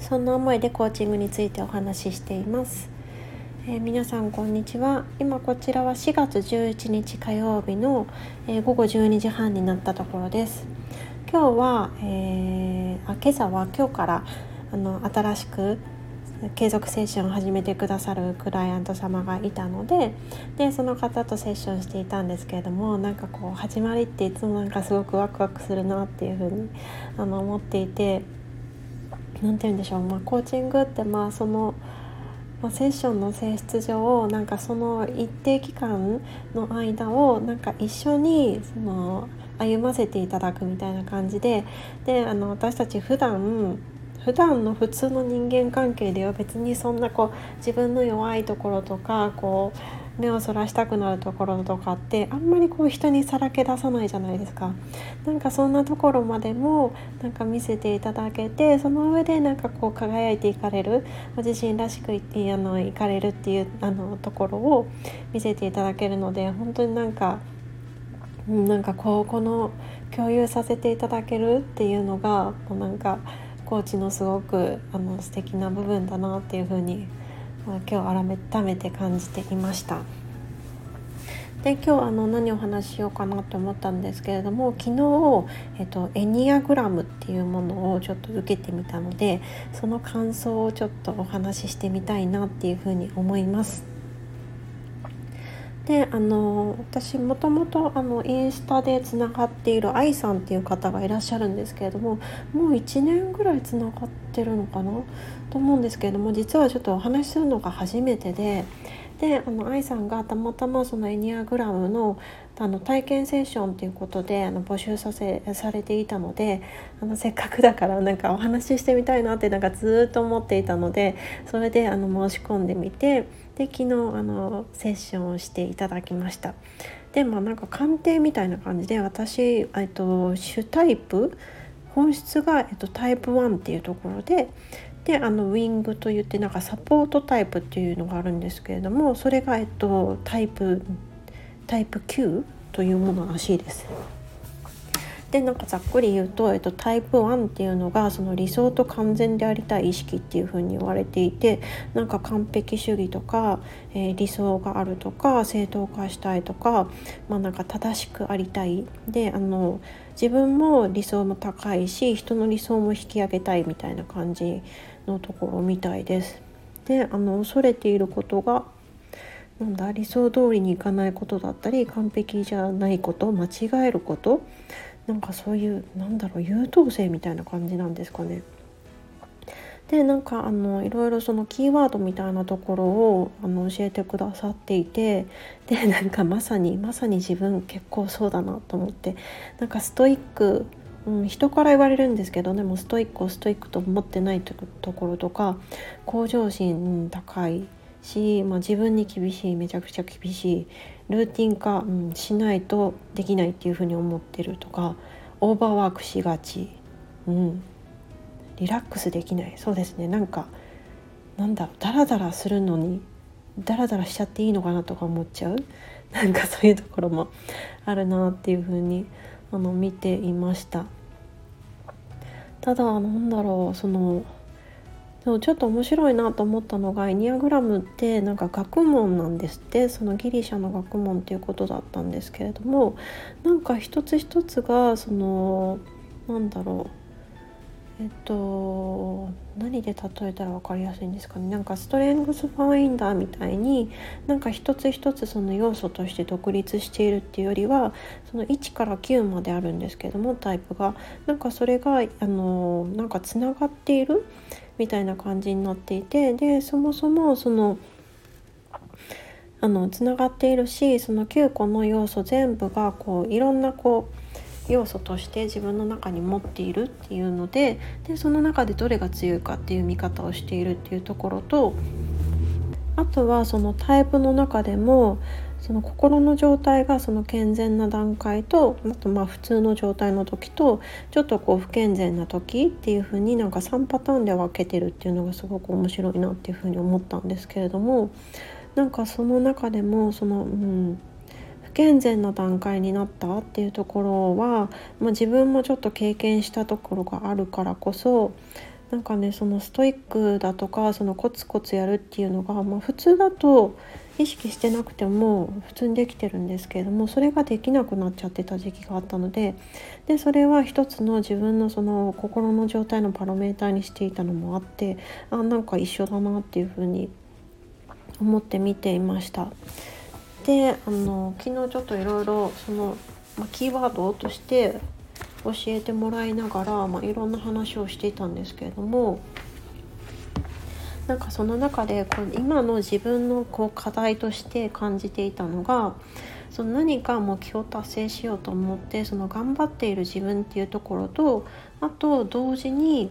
そんな思いでコーチングについてお話ししています。皆さんこんにちは。今こちらは4月11日火曜日の、午後12時半になったところです。今朝は今日から新しく継続セッションを始めてくださるクライアント様がいたので、その方とセッションしていたんですけれども、始まりっていつもすごくワクワクするなっていうふうに思っていて、コーチングってセッションの性質上その一定期間の間を一緒に歩ませていただくみたいな感じで、私たち普段の普通の人間関係では別にそんな自分の弱いところとか目をそらしたくなるところとかってあんまり人にさらけ出さないじゃないですか。そんなところまでも見せていただけて、その上で輝いていかれる、ご自身らしくいかれるっていうところを見せていただけるので、本当にこの共有させていただけるっていうのがコーチのすごく素敵な部分だなっていうふうに今日改めて感じていました。で、今日何をお話ししようかなと思ったんですけれども、昨日、エニアグラムっていうものをちょっと受けてみたので、その感想をちょっとお話ししてみたいなっていうふうに思います。で、私もともとインスタでつながっている愛さんっていう方がいらっしゃるんですけれども、もう1年ぐらいつながってるのかなと思うんですけれども、実はちょっとお話しするのが初めてで、愛さんがたまたまそのエニアグラムの体験セッションということで募集されていたので、せっかくだからお話ししてみたいなってずっと思っていたので、それで申し込んでみて、で昨日セッションをしていただきました。で、鑑定みたいな感じで、私主タイプ本質が、タイプ1っていうところで、ウィングといってサポートタイプっていうのがあるんですけれども、それが、タイプ9というものらしいです。でざっくり言うと、タイプ1っていうのがその理想と完全でありたい意識っていうふうに言われていて、完璧主義とか、理想があるとか正当化したいとか、正しくありたいで、自分も理想も高いし人の理想も引き上げたいみたいな感じのところみたいです。で恐れていることが理想通りにいかないことだったり、完璧じゃないこと、間違えること、そういう優等生みたいな感じなんですかね。でいろいろそのキーワードみたいなところを教えてくださっていて、でまさに自分結構そうだなと思って、ストイック、人から言われるんですけど、でもストイックをストイックと思ってないところとか、向上心高いし、自分に厳しい、めちゃくちゃ厳しい、ルーティン化、しないとできないっていうふうに思ってるとか、オーバーワークしがち、リラックスできない、そうですね、ダラダラするのにダラダラしちゃっていいのかなとか思っちゃう、そういうところもあるなっていうふうに見ていました。ただちょっと面白いなと思ったのが、エニアグラムって学問なんですって。そのギリシャの学問っていうことだったんですけれども、一つ一つが何で例えたら分かりやすいんですかね。ストレングスファインダーみたいに一つ一つその要素として独立しているっていうよりは、その1から9まであるんですけども、タイプがそれがつながっているみたいな感じになっていて、でそもそもつながっているし、その9個の要素全部がいろんな要素として自分の中に持っているっていうの でその中でどれが強いかっていう見方をしているっていうところと、あとはそのタイプの中でもその心の状態がその健全な段階と、あとまあ普通の状態の時とちょっとこう不健全な時っていう風になんか3パターンで分けてるっていうのがすごく面白いなっていう風に思ったんですけれども、なんかその中でもその、不健全な段階になったっていうところは、まあ、自分もちょっと経験したところがあるからこそなんかね、そのストイックだとかそのコツコツやるっていうのが、まあ、普通だと意識してなくても普通にできてるんですけれども、それができなくなっちゃってた時期があったの でそれは一つの自分 の, その心の状態のパロメーターにしていたのもあって、あ、なんか一緒だなっていうふうに思って見ていました。で、昨日ちょっといろいろその、キーワードとして教えてもらいながら、いろんな話をしていたんですけれども、なんかその中でこう今の自分のこう課題として感じていたのが、その何か目標を達成しようと思ってその頑張っている自分っていうところと、あと同時に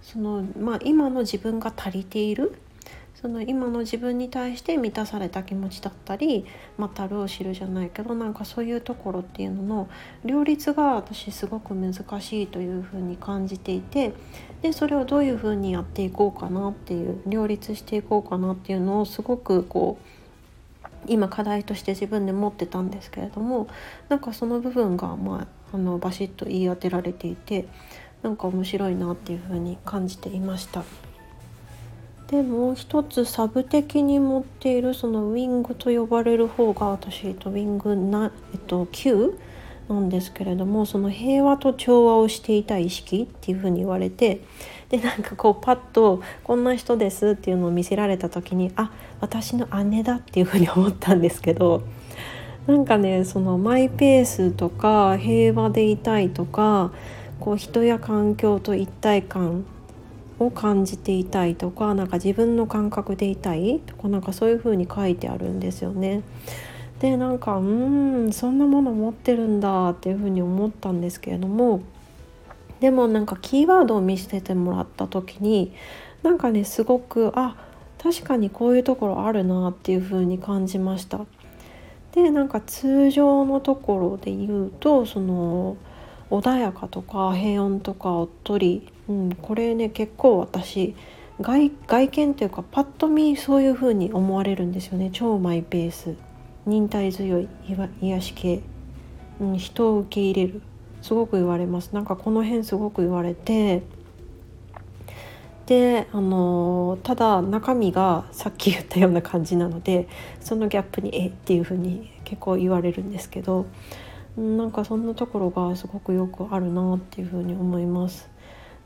その、今の自分が足りている、その今の自分に対して満たされた気持ちだったり、足るを知るじゃないけど、なんかそういうところっていうのの両立が私すごく難しいというふうに感じていて、でそれをどういうふうにやっていこうかなっていう、両立していこうかなっていうのをすごくこう今課題として自分で持ってたんですけれども、なんかその部分が、バシッと言い当てられていて、なんか面白いなっていうふうに感じていました。でもう一つサブ的に持っているそのウィングと呼ばれる方が私、ウィングな、9なんですけれども、その平和と調和をしていた意識っていうふうに言われて、でなんかこうパッとこんな人ですっていうのを見せられた時に、あ、私の姉だっていうふうに思ったんですけど、なんかね、そのマイペースとか平和でいたいとか、こう人や環境と一体感を感じていたいとか、なんか自分の感覚でいたいとか、なんかそういう風に書いてあるんですよね。で、なんかそんなもの持ってるんだっていう風に思ったんですけれども、でもなんかキーワードを見せてもらった時に、なんかね、すごく、あ、確かにこういうところあるなっていう風に感じました。で、なんか通常のところで言うと、その穏やかとか平穏とかおっとり、これね、結構私 外見というかパッと見そういう風に思われるんですよね。超マイペース、忍耐強い、癒し系、人を受け入れる、すごく言われます。なんかこの辺すごく言われて、で、ただ中身がさっき言ったような感じなので、そのギャップにっていう風に結構言われるんですけど、なんかそんなところがすごくよくあるなっていうふうに思います。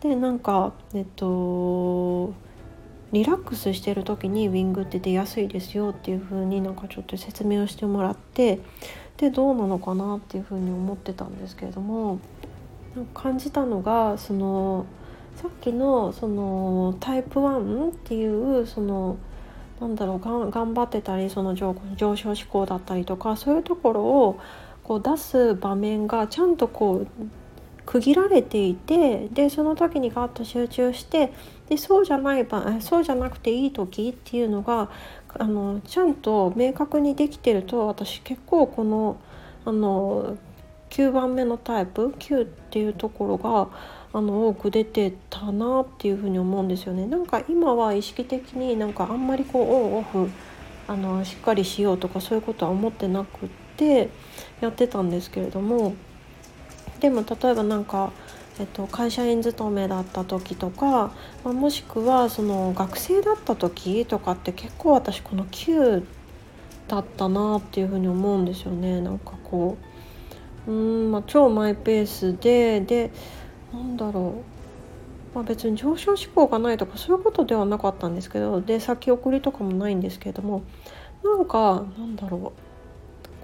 で、なんかリラックスしてる時にウィングって出やすいですよっていうふうになんかちょっと説明をしてもらって、でどうなのかなっていうふうに思ってたんですけれども、なんか感じたのが、そのさっきのそのタイプ1っていうその頑張ってたり、その上昇志向だったりとか、そういうところをこう出す場面がちゃんとこう区切られていて、でその時にガッと集中して、でそうじゃなくていい時っていうのがちゃんと明確にできてると、私結構この9番目のタイプ9っていうところが多く出てたなっていうふうに思うんですよね。なんか今は意識的になんかあんまりこうオンオフしっかりしようとか、そういうことは思ってなくてやってたんですけれども、でも例えばなんか、会社員勤めだった時とか、もしくはその学生だった時とかって、結構私この9だったなっていうふうに思うんですよね。なんかこう超マイペースでなんだろう、別に上昇志向がないとかそういうことではなかったんですけど、で先送りとかもないんですけれども、なんかこ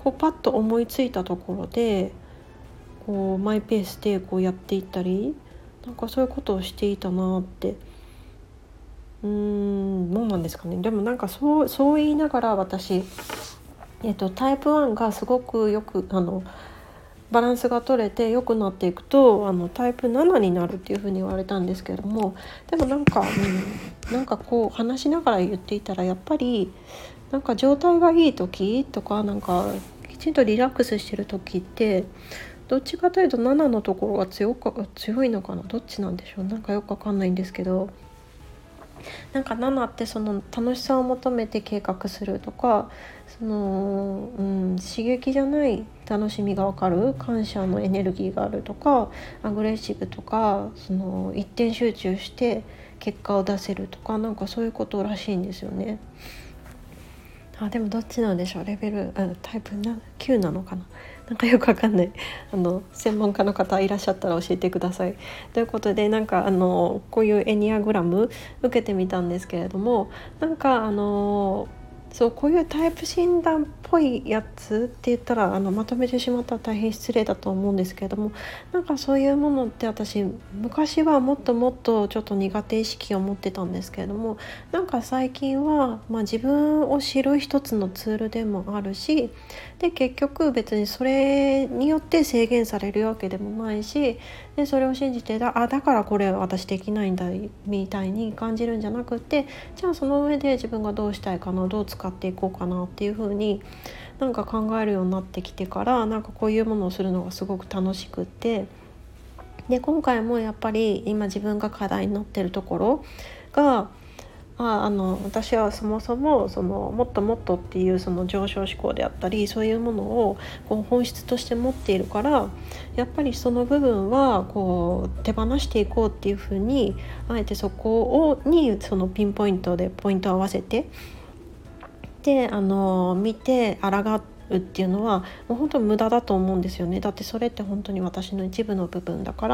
うパッと思いついたところでこうマイペースでこうやっていったり、なんかそういうことをしていたなって、もんなんですかね。でもなんかそう言いながら、私タイプ1がすごくよくバランスが取れて良くなっていくとタイプ7になるっていうふうに言われたんですけども、でもなんかこう話しながら言っていたら、やっぱりなんか状態がいい時とかなんかきちんとリラックスしてる時ってどっちかというと7のところが強いのかな、どっちなんでしょう、なんかよくわかんないんですけど、なんか7ってその楽しさを求めて計画するとか、その、刺激じゃない楽しみがわかる、感謝のエネルギーがあるとか、アグレッシブとか、その一点集中して結果を出せるとか、なんかそういうことらしいんですよね。でもどっちなんでしょう、レベルタイプ9なのかな、なんかよくわかんない専門家の方いらっしゃったら教えてくださいということで、なんかこういうエニアグラム受けてみたんですけれども、なんかそうこういうタイプ診断っぽいやつって言ったらまとめてしまったら大変失礼だと思うんですけれども、なんかそういうものって私昔はもっとちょっと苦手意識を持ってたんですけれども、なんか最近は、自分を知る一つのツールでもあるし、で結局別にそれによって制限されるわけでもないし、でそれを信じてだからこれ私できないんだみたいに感じるんじゃなくて、じゃあその上で自分がどうしたいかな、どう使っていこうかなっていう風になんか考えるようになってきてから、なんかこういうものをするのがすごく楽しくって、で今回もやっぱり今自分が課題になってるところが私はそもそももっとっていうその上昇志向であったり、そういうものをこう本質として持っているから、やっぱりその部分はこう手放していこうっていうふうに、あえてそこにそのピンポイントでポイントを合わせてで見て抗うっていうのはもう本当無駄だと思うんですよね。だってそれって本当に私の一部の部分だか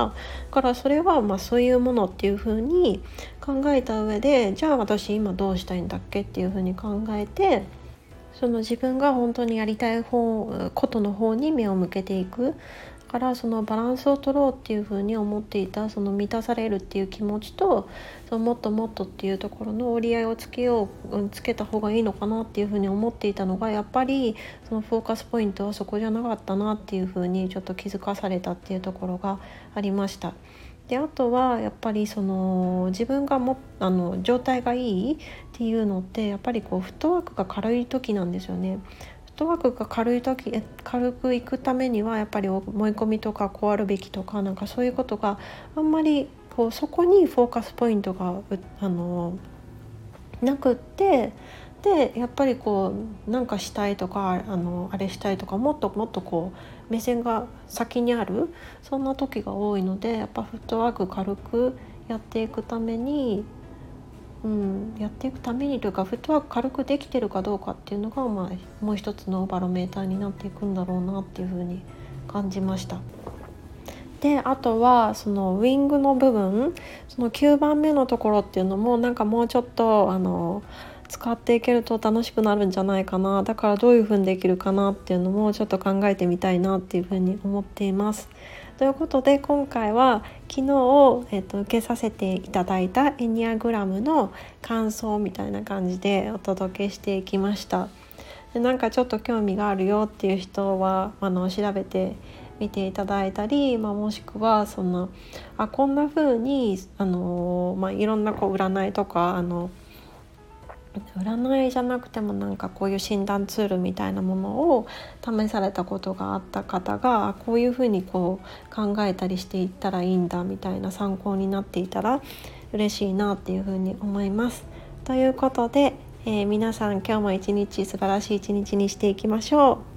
ら、それはそういうものっていう風に考えた上で、じゃあ私今どうしたいんだっけっていう風に考えて、その自分が本当にやりたいことの方に目を向けていくから、そのバランスを取ろうっていう風に思っていた、その満たされるっていう気持ちと、そのもっとっていうところの折り合いをつけた方がいいのかなっていう風に思っていたのが、やっぱりそのフォーカスポイントはそこじゃなかったなっていう風にちょっと気づかされたっていうところがありました。であとはやっぱりその自分が状態がいいっていうのって、やっぱりこうフットワークが軽い時なんですよね。フットワークが軽くいくためには、やっぱり思い込みとかこうあるべきとか、なんかそういうことがあんまりこうそこにフォーカスポイントがなくって、でやっぱりこうなんかしたいとかあれしたいとか、もっとこう目線が先にある、そんな時が多いので、やっぱフットワーク軽くやっていくために。やっていくためにというか、フットワーク軽くできてるかどうかっていうのが、もう一つのバロメーターになっていくんだろうなっていうふうに感じました。であとはそのウィングの部分、その9番目のところっていうのも、なんかもうちょっと使っていけると楽しくなるんじゃないかな、だからどういうふうにできるかなっていうのもちょっと考えてみたいなっていうふうに思っています。ということで今回は昨日、受けさせていただいたエニアグラムの感想みたいな感じでお届けしていきました。でなんかちょっと興味があるよっていう人は調べてみていただいたり、もしくはそのこんな風にいろんなこう占いとか占いじゃなくてもなんかこういう診断ツールみたいなものを試されたことがあった方が、こういうふうにこう考えたりしていったらいいんだみたいな参考になっていたら嬉しいなっていうふうに思います。ということで、皆さん今日も一日素晴らしい一日にしていきましょう。